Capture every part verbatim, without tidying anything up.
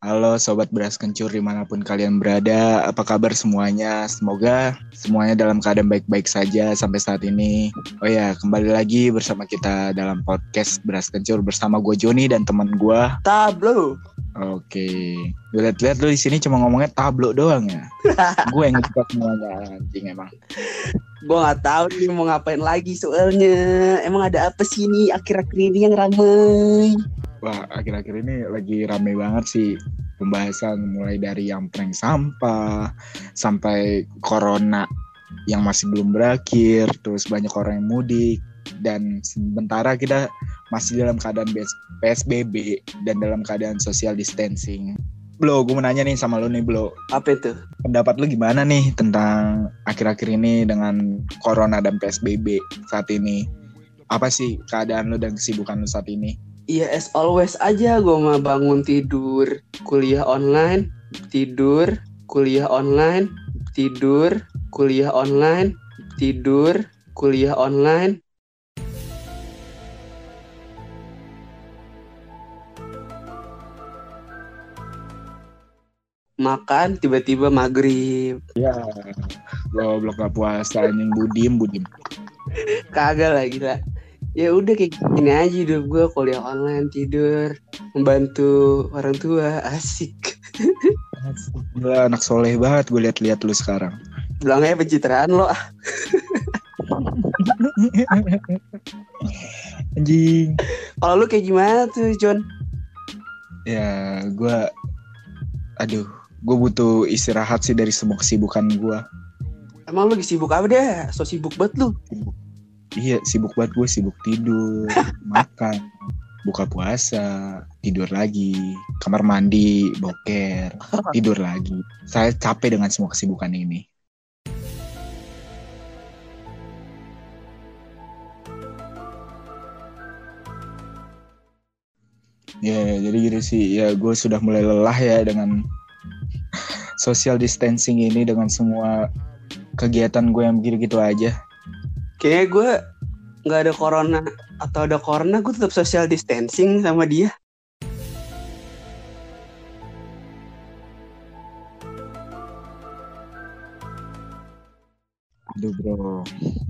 Halo Sobat Beras Kencur dimanapun kalian berada, apa kabar semuanya? Semoga semuanya dalam keadaan baik-baik saja sampai saat ini. Oh ya, kembali lagi bersama kita dalam podcast Beras Kencur bersama gue Jonny dan teman gue Tablo. Oke, lihat-lihat lu di sini cuma ngomongnya Tablo doang ya. Gue yang ngecek semuanya anjing emang. Gue gak tahu nih mau ngapain lagi soalnya. Emang ada apa sih nih akhir-akhir ini yang ramai? Wah, akhir-akhir ini lagi rame banget sih pembahasan, mulai dari yang prank sampah sampai corona yang masih belum berakhir, terus banyak orang yang mudik, dan sementara kita masih dalam keadaan P S B B dan dalam keadaan social distancing. Blo, gue mau nanya nih sama lo nih, Blo. Apa itu? Pendapat lo gimana nih tentang akhir-akhir ini dengan corona dan P S B B saat ini? Apa sih keadaan lo dan kesibukan lo saat ini? Iya, as always aja gue mah bangun tidur, kuliah online, tidur, kuliah online, tidur, kuliah online, tidur, kuliah online. Makan, tiba-tiba maghrib. Ya, goblok gak puasa, anjing budim, budim. Kagak lah, gila. Ya udah kayak gini aja hidup gue, kuliah online, tidur, membantu orang tua, asik. Gue anak soleh banget gue liat-liat lu sekarang. Bilangnya pencitraan lo. Anjing. Kalau lu kayak gimana tuh, John? Ya gue, aduh, gue butuh istirahat sih dari semua kesibukan gue. Emang lu sibuk apa deh? So sibuk banget lu. Iya, sibuk banget gue, sibuk tidur, makan, buka puasa, tidur lagi, kamar mandi, boker, tidur lagi. Saya capek dengan semua kesibukan ini. Ya, jadi gitu sih. Ya, gue sudah mulai lelah ya dengan social distancing ini, dengan semua kegiatan gue yang begitu-gitu aja. Kayaknya gue gak ada corona atau ada corona, gue tetap social distancing sama dia. Aduh bro,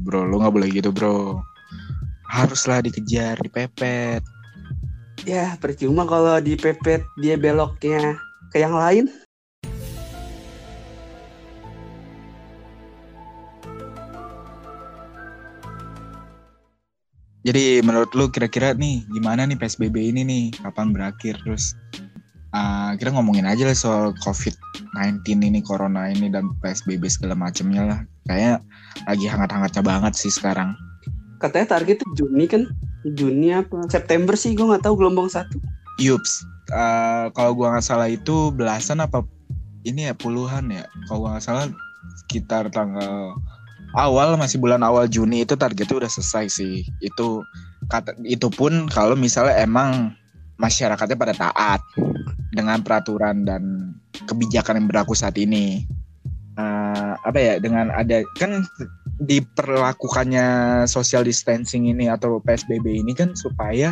bro lo gak boleh gitu bro. Haruslah dikejar, dipepet. Ya percuma kalau dipepet dia beloknya ke yang lain. Jadi menurut lu kira-kira nih gimana nih P S B B ini nih, kapan berakhir? Terus uh, kita ngomongin aja lah soal covid sembilan belas ini, corona ini, dan P S B B segala macamnya lah. Kayaknya lagi hangat-hangatnya banget sih sekarang. Katanya target Juni kan? Juni apa? September sih, gue gak tahu gelombang satu. Yups, uh, kalau gue gak salah itu belasan apa ini ya, puluhan ya. Kalau gue gak salah sekitar tanggal awal, masih bulan awal Juni itu targetnya udah selesai sih. Itu kata, itu pun kalau misalnya emang masyarakatnya pada taat dengan peraturan dan kebijakan yang berlaku saat ini. Uh, apa ya, dengan ada kan diperlakukannya social distancing ini atau P S B B ini kan supaya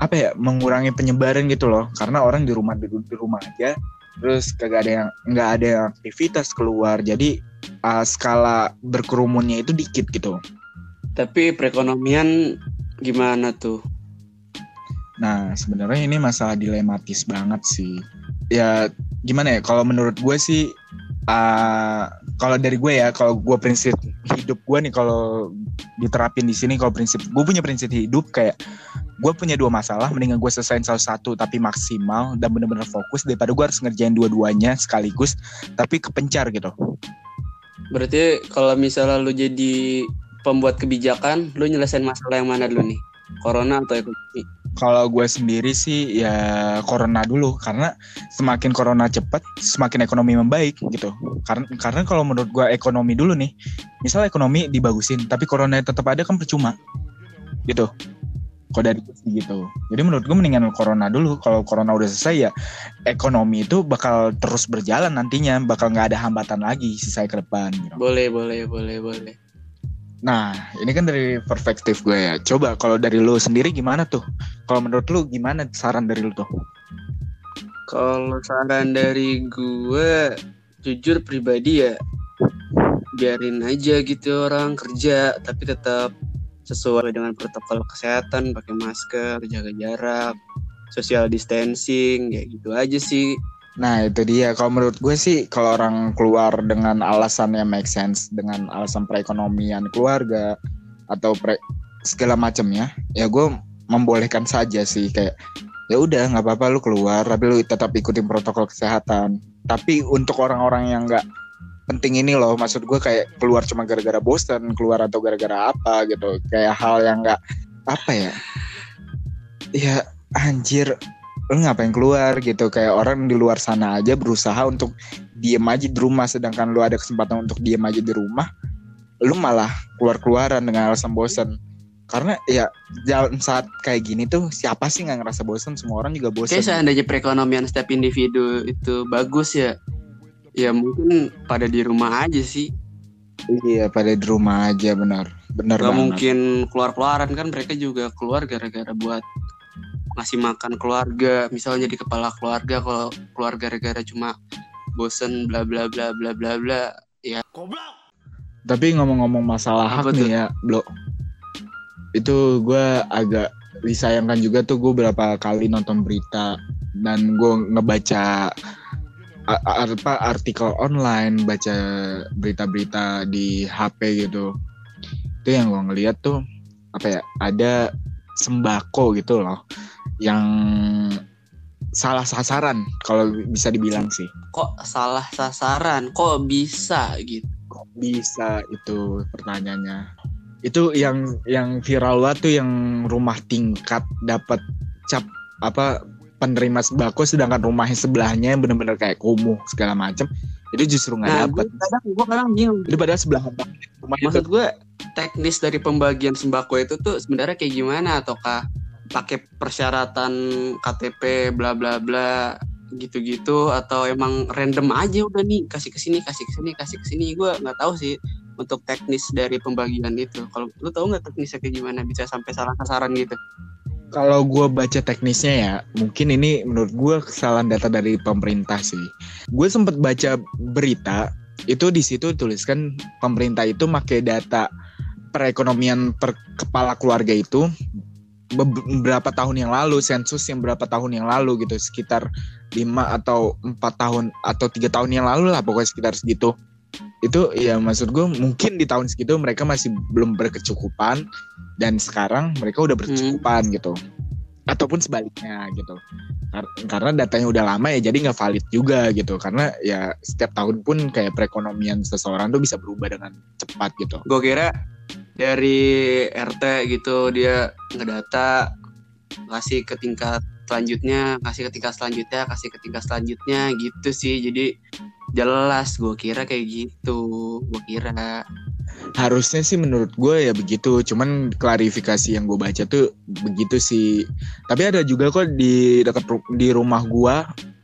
apa ya, mengurangi penyebaran gitu loh. Karena orang di rumah di, di rumah aja, terus kagak ada yang nggak ada yang aktivitas keluar. Jadi Uh, skala berkerumunnya itu dikit gitu. Tapi perekonomian gimana tuh? Nah sebenarnya ini masalah dilematis banget sih. Ya gimana ya, kalau menurut gue sih uh, kalau dari gue ya, kalau gue prinsip hidup gue nih kalau diterapin di sini, kalau prinsip gue punya prinsip hidup kayak gue punya dua masalah, mendingan gue selesain salah satu tapi maksimal dan benar-benar fokus daripada gue harus ngerjain dua-duanya sekaligus tapi kepencar gitu. Berarti kalau misalnya lu jadi pembuat kebijakan, lu nyelesain masalah yang mana dulu nih? Corona atau ekonomi? Kalau gue sendiri sih ya corona dulu, karena semakin corona cepat, semakin ekonomi membaik gitu. Karena karena kalau menurut gue ekonomi dulu nih, misal ekonomi dibagusin, tapi corona tetap ada kan percuma gitu. Kalau dari gue sih gitu. Jadi menurut gue mendingan corona dulu. Kalau corona udah selesai ya ekonomi itu bakal terus berjalan nantinya, bakal nggak ada hambatan lagi sisa ke depan. You know? Boleh, boleh, boleh, boleh. Nah, ini kan dari perspektif gue ya. Coba kalau dari lo sendiri gimana tuh? Kalau menurut lo gimana saran dari lo tuh? Kalau saran dari gue, jujur pribadi ya, biarin aja gitu orang kerja, tapi tetap sesuai dengan protokol kesehatan, pakai masker, jaga jarak, social distancing, ya gitu aja sih. Nah itu dia, kalau menurut gue sih kalau orang keluar dengan alasan yang make sense, dengan alasan perekonomian keluarga atau pre- segala macamnya, ya gue membolehkan saja sih, kayak ya udah nggak apa-apa lu keluar tapi lu tetap ikutin protokol kesehatan. Tapi untuk orang-orang yang nggak penting ini loh, maksud gue kayak keluar cuma gara-gara bosan, keluar atau gara-gara apa gitu, kayak hal yang nggak apa ya, ya anjir lu ngapain keluar gitu. Kayak orang di luar sana aja berusaha untuk diem aja di rumah, sedangkan lu ada kesempatan untuk diem aja di rumah, lu malah keluar-keluaran dengan alasan bosan. Karena ya dalam saat kayak gini tuh siapa sih gak ngerasa bosan, semua orang juga bosan. Kayak seandainya perekonomian setiap individu itu bagus ya, ya mungkin pada di rumah aja sih. Iya pada di rumah aja, benar, benar banget. Gak mungkin keluar-keluaran kan, mereka juga keluar gara-gara buat ngasih makan keluarga, misalnya di kepala keluarga. Kalau keluar gara-gara cuma bosen bla bla bla bla bla bla ya. Tapi ngomong-ngomong masalah hak nih ya, Blo, itu gue agak disayangkan juga tuh. Gue berapa kali nonton berita dan gue ngebaca apa artikel online, baca berita-berita di H P gitu. Itu yang gue ngeliat tuh apa ya, ada sembako gitu loh yang salah sasaran kalau bisa dibilang sih. Kok salah sasaran? Kok bisa gitu? Kok bisa, itu pertanyaannya. Itu yang yang viral banget tuh, yang rumah tingkat dapat cap apa penerima sembako, sedangkan rumahnya sebelahnya yang benar-benar kayak kumuh segala macam. Itu justru nggak nah, dapat. Kadang gue kadang bingung. Itu padahal sebelahan banget. Maksud gue teknis dari pembagian sembako itu tuh sebenarnya kayak gimana, ataukah pakai persyaratan K T P bla bla bla gitu-gitu, atau emang random aja udah nih kasih ke sini kasih ke sini kasih ke sini. Gue nggak tahu sih untuk teknis dari pembagian itu. Kalau lu tahu nggak teknisnya kayak gimana bisa sampai salah sasaran gitu? Kalau gue baca teknisnya ya, mungkin ini menurut gue kesalahan data dari pemerintah sih. Gue sempet baca berita itu, di situ tuliskan pemerintah itu pakai data perekonomian per kepala keluarga itu beberapa tahun yang lalu, sensus yang berapa tahun yang lalu gitu, sekitar lima atau empat tahun atau tiga tahun yang lalu lah, pokoknya sekitar segitu. Itu ya maksud gue mungkin di tahun segitu mereka masih belum berkecukupan dan sekarang mereka udah berkecukupan hmm. gitu, ataupun sebaliknya gitu. Karena datanya udah lama ya jadi gak valid juga gitu, karena ya setiap tahun pun kayak perekonomian seseorang tuh bisa berubah dengan cepat gitu. Gue kira dari R T gitu dia ngedata, kasih ke tingkat selanjutnya, kasih ke tingkat selanjutnya, kasih ke tingkat selanjutnya gitu sih. Jadi jelas gue kira kayak gitu. Gue kira harusnya sih menurut gue ya begitu, cuman klarifikasi yang gue baca tuh begitu sih. Tapi ada juga kok di dekat di rumah gue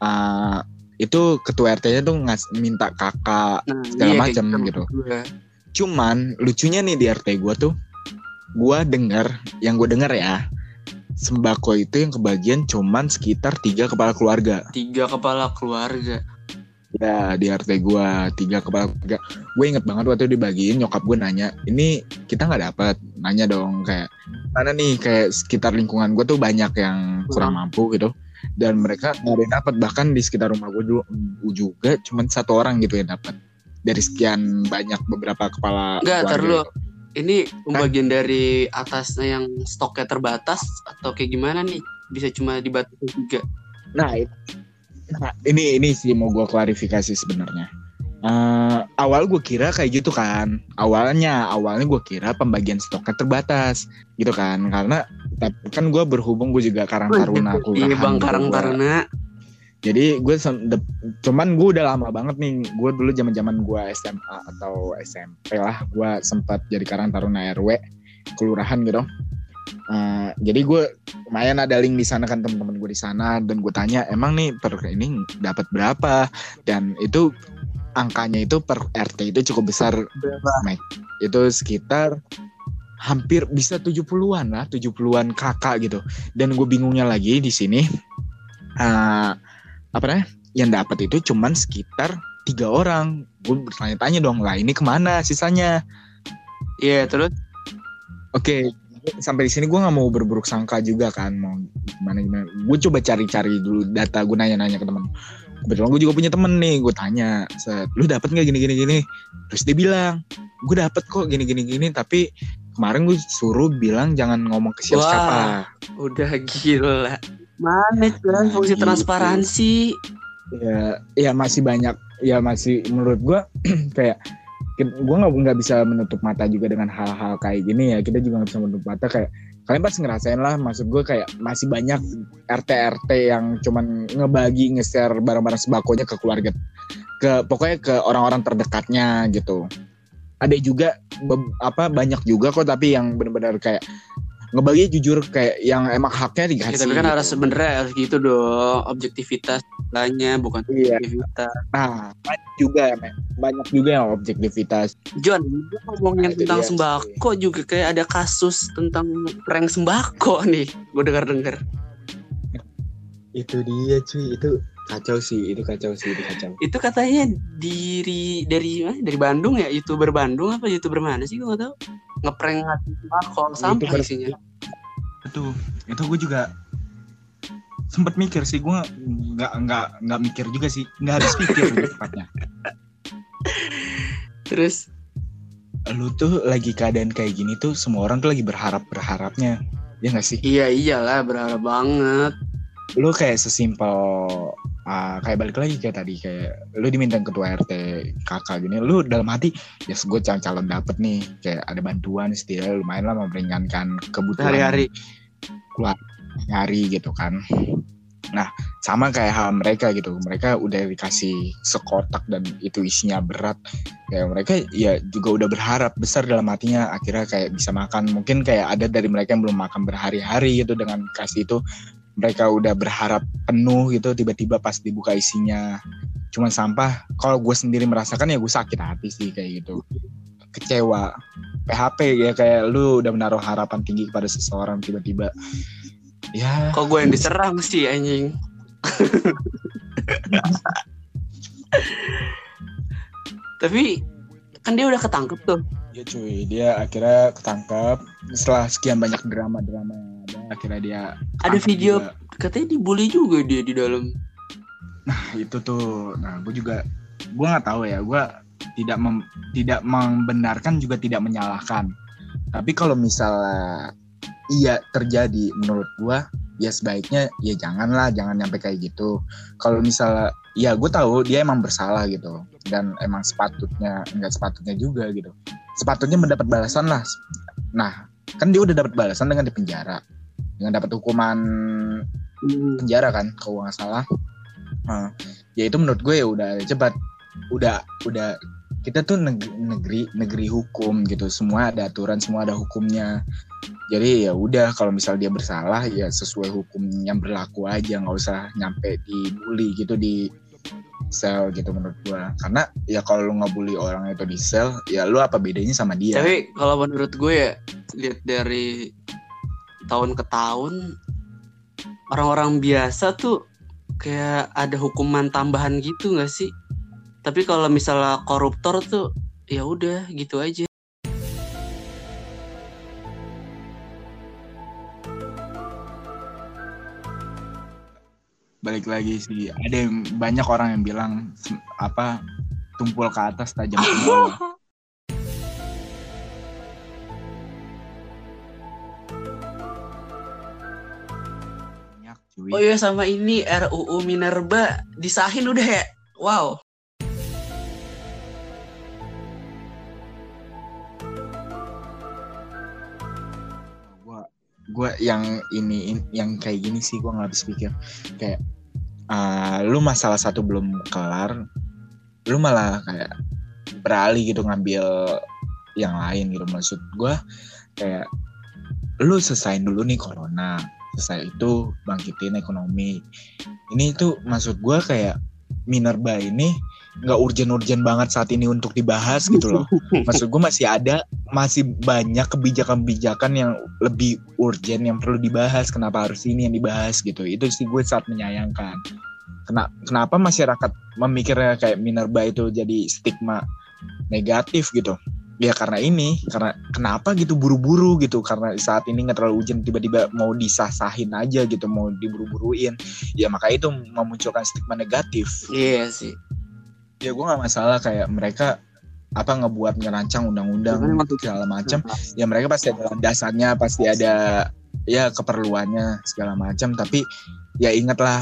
uh, itu ketua R T-nya tuh ngas- minta kakak nah, segala iya, macam gitu. Gue. Cuman lucunya nih di R T gue tuh, gue dengar, yang gue dengar ya, sembako itu yang kebagian cuman sekitar tiga kepala keluarga. Tiga kepala keluarga. Ya di R T gue tiga kepala keluarga. Gue inget banget waktu dibagiin, nyokap gue nanya, ini kita nggak dapat, nanya dong kayak, mana nih kayak sekitar lingkungan gue tuh banyak yang kurang hmm. mampu gitu. Dan mereka nggak ada yang dapat, bahkan di sekitar rumah gue juga cuman satu orang gitu yang dapat. Dari sekian banyak beberapa kepala. Enggak, terlalu. Ini pembagian kan dari atasnya yang stoknya terbatas atau kayak gimana nih? Bisa cuma dibatasi tiga. Nah, nah, ini ini sih mau gue klarifikasi sebenarnya. Uh, awal gue kira kayak gitu kan. Awalnya, awalnya gue kira pembagian stoknya terbatas gitu kan. Karena kan gue berhubung gue juga Karang Taruna aku. Iya, Bang Karang Taruna. Jadi gue cuman gue udah lama banget nih, gue dulu zaman-zaman gue S M A atau S M P lah, gue sempat jadi Karang Taruna R W kelurahan gitu. Uh, jadi gue lumayan ada link di sana kan, teman-teman gue di sana, dan gue tanya emang nih per ini dapat berapa, dan itu angkanya itu per R T itu cukup besar, Mike. Itu sekitar hampir bisa tujuh puluhan lah, tujuh puluhan kakak gitu. Dan gue bingungnya lagi di sini. Uh, apa namanya yang dapat itu cuman sekitar tiga orang. Gue bertanya-tanya dong, lah ini kemana sisanya? Iya yeah, terus oke okay. Sampai di sini gue nggak mau berburuk sangka juga kan, mau gimana gimana. Gue coba cari-cari dulu data, gue nanya-nanya ke teman. Kebetulan gue juga punya temen nih, gue tanya, lu dapet nggak gini-gini gini? Terus dia bilang, gue dapet kok gini-gini gini, tapi kemarin gue suruh bilang jangan ngomong ke siapa-siapa. Udah gila. Mana kan fungsi transparansi? Ya, ya masih banyak. Ya masih menurut gue kayak gue nggak nggak bisa menutup mata juga dengan hal-hal kayak gini ya. Kita juga nggak bisa menutup mata, kayak kalian pasti ngerasain lah. Maksud gue kayak masih banyak R T R T yang cuman ngebagi nge-share barang-barang sebakonya ke keluarga, ke pokoknya ke orang-orang terdekatnya gitu. Ada juga be- apa banyak juga kok, tapi yang benar-benar kayak ngebagi jujur kayak yang emang haknya dikasih. Ya, tapi kan gitu. Harus sebenarnya harus gitu dong, objektivitas lainnya bukan subjektivitas. Iya. Nah, banyak juga ya, banyak juga yang objektivitas. Jon, gue ngomongin nah, tentang dia, sembako sih. Juga kayak ada kasus tentang prank sembako nih, gue dengar-dengar. Itu dia cuy, itu kacau sih, itu kacau sih, itu kacau. Itu katanya diri dari mana? Dari Bandung ya, YouTuber Bandung apa YouTuber mana sih gue enggak tahu. Ngeprank sembako sampah isinya. Itu itu gue juga sempat mikir sih, gue nggak nggak nggak mikir juga sih, nggak habis pikir tepatnya. Terus lu tuh lagi keadaan kayak gini tuh semua orang tuh lagi berharap berharapnya ya nggak sih? Iya iyalah, berharap banget. Lu kayak sesimpel uh, kayak balik lagi kayak tadi, kayak lu diminta ketua R T kakak gini, lu dalam hati ya yes, gue calon dapet nih, kayak ada bantuan setidaknya lumayan lah meringankan kebutuhan hari-hari keluar nyari gitu kan. Nah sama kayak hal mereka gitu, mereka udah dikasih sekotak dan itu isinya berat, kayak mereka ya juga udah berharap besar dalam hatinya akhirnya kayak bisa makan. Mungkin kayak ada dari mereka yang belum makan berhari-hari gitu, dengan kasih itu mereka udah berharap penuh gitu, tiba-tiba pas dibuka isinya cuman sampah. Kalau gue sendiri merasakan ya gue sakit hati sih kayak gitu, kecewa, P H P ya, kayak lu udah menaruh harapan tinggi kepada seseorang tiba-tiba ya. Kok gue yang diserang sih anjing. Tapi kan dia udah ketangkep tuh. Iya cuy, dia akhirnya ketangkep. Setelah sekian banyak drama-drama ada, akhirnya dia ada video juga. Katanya dibully juga dia di dalam. Nah itu tuh, nah gue juga gue nggak tahu ya, gue tidak mem, tidak membenarkan juga tidak menyalahkan. Tapi kalau misalnya iya terjadi, menurut gue ya sebaiknya ya janganlah, jangan nyampe kayak gitu. Kalau misalnya ya gue tahu dia emang bersalah gitu, dan emang sepatutnya, enggak sepatutnya juga gitu, sepatutnya mendapat balasan lah. Nah kan dia udah dapat balasan dengan dipenjara, dengan dapat hukuman penjara kan kalau nggak salah. Nah, ya itu menurut gue ya udah cepat, udah udah kita tuh negeri, negeri negeri hukum gitu, semua ada aturan, semua ada hukumnya. Jadi ya udah, kalau misal dia bersalah ya sesuai hukum yang berlaku aja, nggak usah nyampe dibully gitu di sel gitu menurut gua. Karena ya kalau lu ngebully orang itu di sel ya lu apa bedanya sama dia. Tapi kalau menurut gue ya, lihat dari tahun ke tahun orang-orang biasa tuh kayak ada hukuman tambahan gitu nggak sih? Tapi kalau misalnya koruptor tuh ya udah gitu aja. Balik lagi sih, ada yang, banyak orang yang bilang apa tumpul ke atas tajam ke bawah. Oh iya, sama ini R U U Minerba disahin udah ya. Wow. Gue yang ini, in, yang kayak gini sih gue gak habis pikir. Kayak uh, lu masalah satu belum kelar, lu malah kayak beralih gitu ngambil yang lain gitu. Maksud gue kayak lu selesain dulu nih corona, selesai itu bangkitin ekonomi. Ini tuh maksud gue kayak Minerba ini gak urgen-urgen banget saat ini untuk dibahas gitu loh. Maksud gue masih ada, masih banyak kebijakan-kebijakan yang lebih urgen yang perlu dibahas. Kenapa harus ini yang dibahas gitu? Itu sih gue saat menyayangkan. kena, kenapa masyarakat memikirnya kayak Minerba itu jadi stigma negatif gitu. Ya karena ini, karena kenapa gitu buru-buru gitu, karena saat ini nggak terlalu hujan, tiba-tiba mau disah-sahin aja gitu, mau diburu-buruin, ya maka itu memunculkan stigma negatif. Iya sih. Ya gue nggak masalah kayak mereka apa ngebuat ngerancang undang-undang segala macam, ya mereka pasti ada landasannya, pasti ada ya keperluannya segala macam, tapi ya ingatlah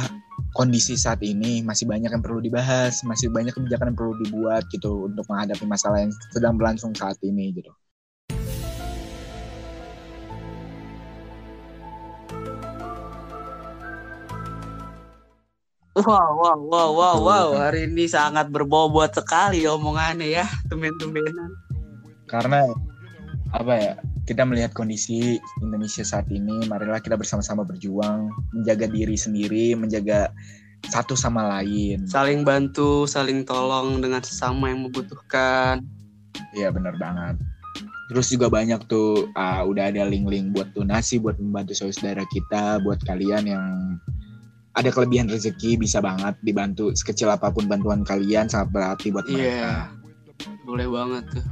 kondisi saat ini masih banyak yang perlu dibahas, masih banyak kebijakan yang perlu dibuat gitu untuk menghadapi masalah yang sedang berlangsung saat ini gitu. Wow, wow, wow, wow, wow. Hari ini sangat berbobot sekali omongannya ya, temen-temenan. Karena apa ya? Kita melihat kondisi Indonesia saat ini, marilah kita bersama-sama berjuang, menjaga diri sendiri, menjaga satu sama lain. Saling bantu, saling tolong dengan sesama yang membutuhkan. Iya benar banget. Terus juga banyak tuh, uh, udah ada link-link buat donasi, buat membantu saudara kita, buat kalian yang ada kelebihan rezeki, bisa banget dibantu sekecil apapun bantuan kalian, sangat berarti buat mereka. Iya, yeah, boleh banget tuh.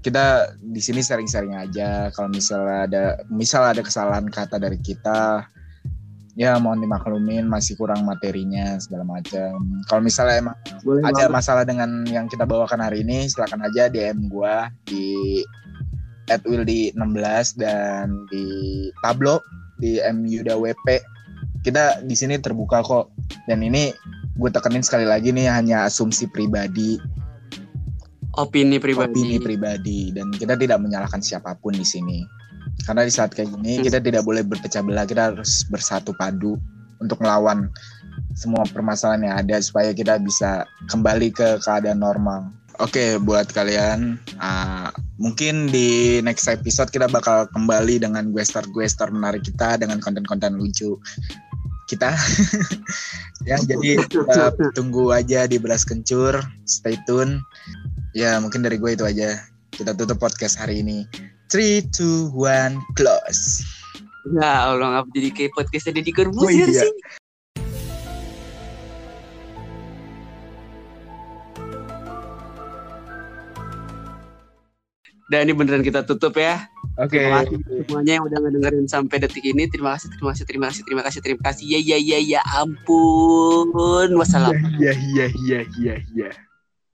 Kita di sini sharing-sharing aja, kalau misalnya ada misal ada kesalahan kata dari kita ya mohon dimaklumin, masih kurang materinya segala macam. Kalau misalnya emang boleh ada banget masalah dengan yang kita bawakan hari ini, silakan aja D M gua di at wildi sixteen dan di Tablo di M Yuda W P. Kita di sini terbuka kok, dan ini gue tekenin sekali lagi nih, hanya asumsi pribadi, opini pribadi. Opini pribadi, dan kita tidak menyalahkan siapapun di sini. Karena di saat kayak gini hmm. kita tidak boleh berpecah belah, kita harus bersatu padu untuk melawan semua permasalahan yang ada supaya kita bisa kembali ke keadaan normal. Oke, buat kalian uh, mungkin di next episode kita bakal kembali dengan guestar-guestar menarik kita dengan konten-konten lucu kita. Ya, jadi uh, tunggu aja di Beras Kencur, stay tune. Ya mungkin dari gue itu aja. Kita tutup podcast hari ini. Three, two, one, close. Ya Allah, ngapa jadi kayak podcastnya Deddy Corbuzier oh, iya. sih. Dan ini beneran kita tutup ya. Oke. Okay. Terima kasih semuanya yang udah ngedengerin sampai detik ini. Terima kasih, terima kasih, terima kasih, terima kasih, terima kasih. Ya ya ya ya ampun. Wassalam. Ya ya ya ya ya.